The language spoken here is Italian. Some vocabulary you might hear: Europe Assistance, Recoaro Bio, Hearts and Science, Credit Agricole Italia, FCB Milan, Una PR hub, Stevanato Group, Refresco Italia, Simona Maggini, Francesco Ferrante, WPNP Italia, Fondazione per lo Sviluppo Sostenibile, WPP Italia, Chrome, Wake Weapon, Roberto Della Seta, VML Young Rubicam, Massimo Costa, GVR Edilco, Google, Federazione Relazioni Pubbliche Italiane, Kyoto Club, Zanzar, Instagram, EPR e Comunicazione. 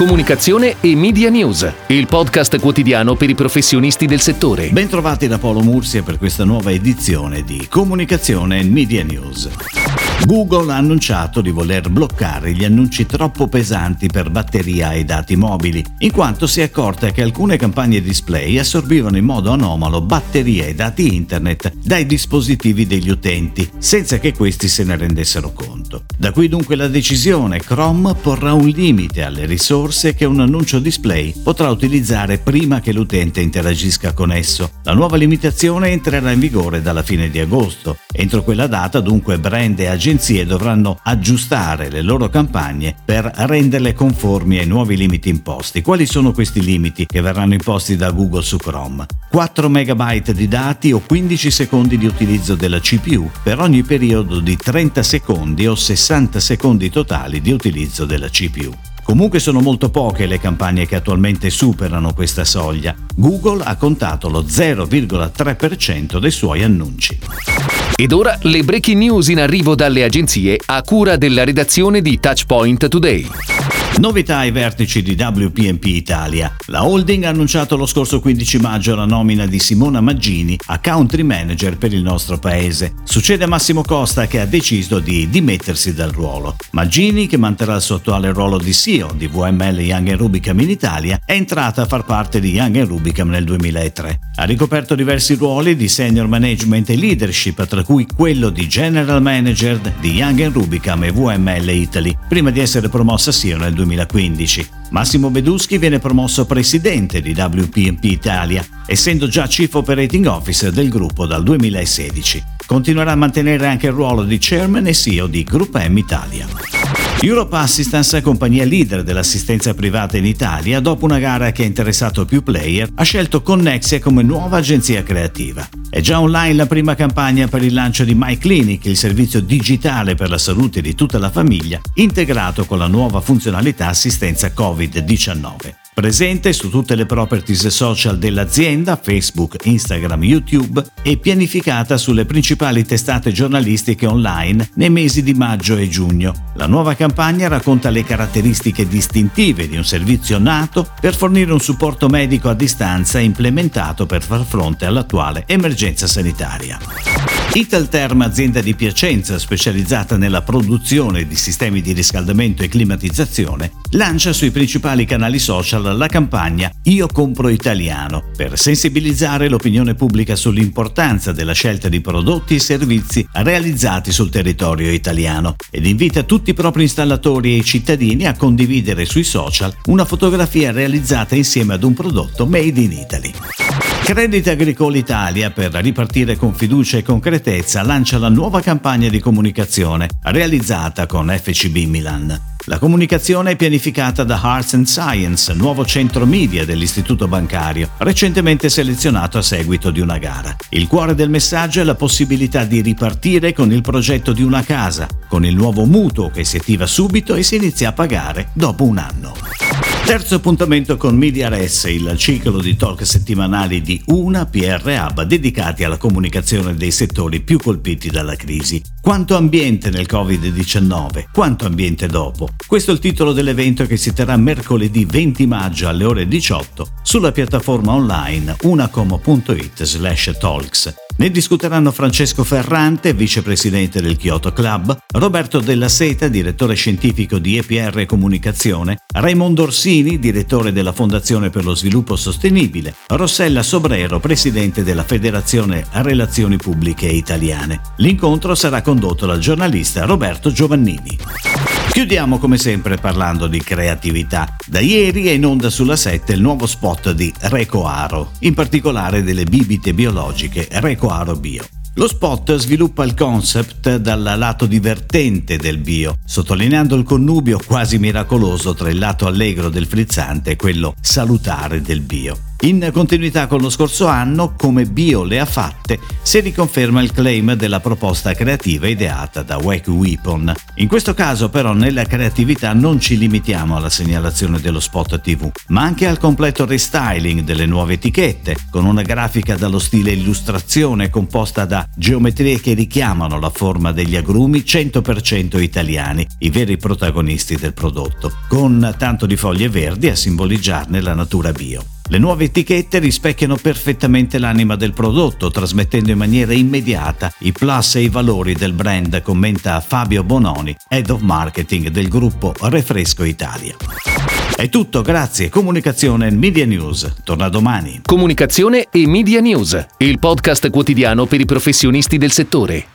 Comunicazione e Media News, il podcast quotidiano per i professionisti del settore. Bentrovati da Paolo Mursia per questa nuova edizione di Comunicazione e Media News. Google ha annunciato di voler bloccare gli annunci troppo pesanti per batteria e dati mobili, in quanto si è accorta che alcune campagne display assorbivano in modo anomalo batterie e dati internet dai dispositivi degli utenti, senza che questi se ne rendessero conto. Da qui dunque la decisione, Chrome porrà un limite alle risorse che un annuncio display potrà utilizzare prima che l'utente interagisca con esso. La nuova limitazione entrerà in vigore dalla fine di agosto. Entro quella data dunque brand e agenzie dovranno aggiustare le loro campagne per renderle conformi ai nuovi limiti imposti. Quali sono questi limiti che verranno imposti da Google su Chrome? 4 MB di dati o 15 secondi di utilizzo della CPU per ogni periodo di 30 secondi o 60 secondi totali di utilizzo della CPU. Comunque sono molto poche le campagne che attualmente superano questa soglia. Google ha contato lo 0,3% dei suoi annunci. Ed ora le breaking news in arrivo dalle agenzie a cura della redazione di Touchpoint Today. Novità ai vertici di WPNP Italia. La holding ha annunciato lo scorso 15 maggio la nomina di Simona Maggini a country manager per il nostro paese. Succede a Massimo Costa, che ha deciso di dimettersi dal ruolo. Maggini, che manterrà il suo attuale ruolo di CEO di VML Young Rubicam in Italia, è entrata a far parte di Young Rubicam nel 2003. Ha ricoperto diversi ruoli di senior management e leadership, tra cui quello di general manager di Young Rubicam e VML Italy, prima di essere promossa CEO nel 2015. Massimo Beduschi viene promosso presidente di WPP Italia, essendo già Chief Operating Officer del gruppo dal 2016. Continuerà a mantenere anche il ruolo di Chairman e CEO di GroupM Italia. Europe Assistance, compagnia leader dell'assistenza privata in Italia, dopo una gara che ha interessato più player, ha scelto Connexia come nuova agenzia creativa. È già online la prima campagna per il lancio di MyClinic, il servizio digitale per la salute di tutta la famiglia, integrato con la nuova funzionalità assistenza Covid-19. Presente su tutte le properties social dell'azienda, Facebook, Instagram, YouTube, e pianificata sulle principali testate giornalistiche online nei mesi di maggio e giugno. La nuova campagna racconta le caratteristiche distintive di un servizio nato per fornire un supporto medico a distanza implementato per far fronte all'attuale emergenza sanitaria. Italtherm, azienda di Piacenza specializzata nella produzione di sistemi di riscaldamento e climatizzazione, lancia sui principali canali social la campagna Io compro italiano per sensibilizzare l'opinione pubblica sull'importanza della scelta di prodotti e servizi realizzati sul territorio italiano, ed invita tutti i propri installatori e i cittadini a condividere sui social una fotografia realizzata insieme ad un prodotto made in Italy. Credit Agricole Italia, per ripartire con fiducia e concretezza, lancia la nuova campagna di comunicazione realizzata con FCB Milan. La comunicazione è pianificata da Hearts and Science, nuovo centro media dell'istituto bancario, recentemente selezionato a seguito di una gara. Il cuore del messaggio è la possibilità di ripartire con il progetto di una casa, con il nuovo mutuo che si attiva subito e si inizia a pagare dopo un anno. Terzo appuntamento con Mediares, il ciclo di talk settimanali di Una PR hub dedicati alla comunicazione dei settori più colpiti dalla crisi. Quanto ambiente nel Covid-19? Quanto ambiente dopo? Questo è il titolo dell'evento che si terrà mercoledì 20 maggio alle ore 18 sulla piattaforma online unacom.it/talks. Ne discuteranno Francesco Ferrante, vicepresidente del Kyoto Club, Roberto Della Seta, direttore scientifico di EPR e Comunicazione, Raimondo Orsini, direttore della Fondazione per lo Sviluppo Sostenibile, Rossella Sobrero, presidente della Federazione Relazioni Pubbliche Italiane. L'incontro sarà condotto dal giornalista Roberto Giovannini. Chiudiamo come sempre parlando di creatività. Da ieri è in onda sulla 7 il nuovo spot di Recoaro, in particolare delle bibite biologiche Recoaro Bio. Lo spot sviluppa il concept dal lato divertente del bio, sottolineando il connubio quasi miracoloso tra il lato allegro del frizzante e quello salutare del bio. In continuità con lo scorso anno, come Bio le ha fatte, si riconferma il claim della proposta creativa ideata da Wake Weapon. In questo caso però nella creatività non ci limitiamo alla segnalazione dello spot TV, ma anche al completo restyling delle nuove etichette, con una grafica dallo stile illustrazione composta da geometrie che richiamano la forma degli agrumi 100% italiani, i veri protagonisti del prodotto, con tanto di foglie verdi a simboleggiarne la natura bio. Le nuove etichette rispecchiano perfettamente l'anima del prodotto, trasmettendo in maniera immediata i plus e i valori del brand, commenta Fabio Bononi, Head of Marketing del gruppo Refresco Italia. È tutto, grazie. Comunicazione e Media News torna domani. Comunicazione e Media News, il podcast quotidiano per i professionisti del settore.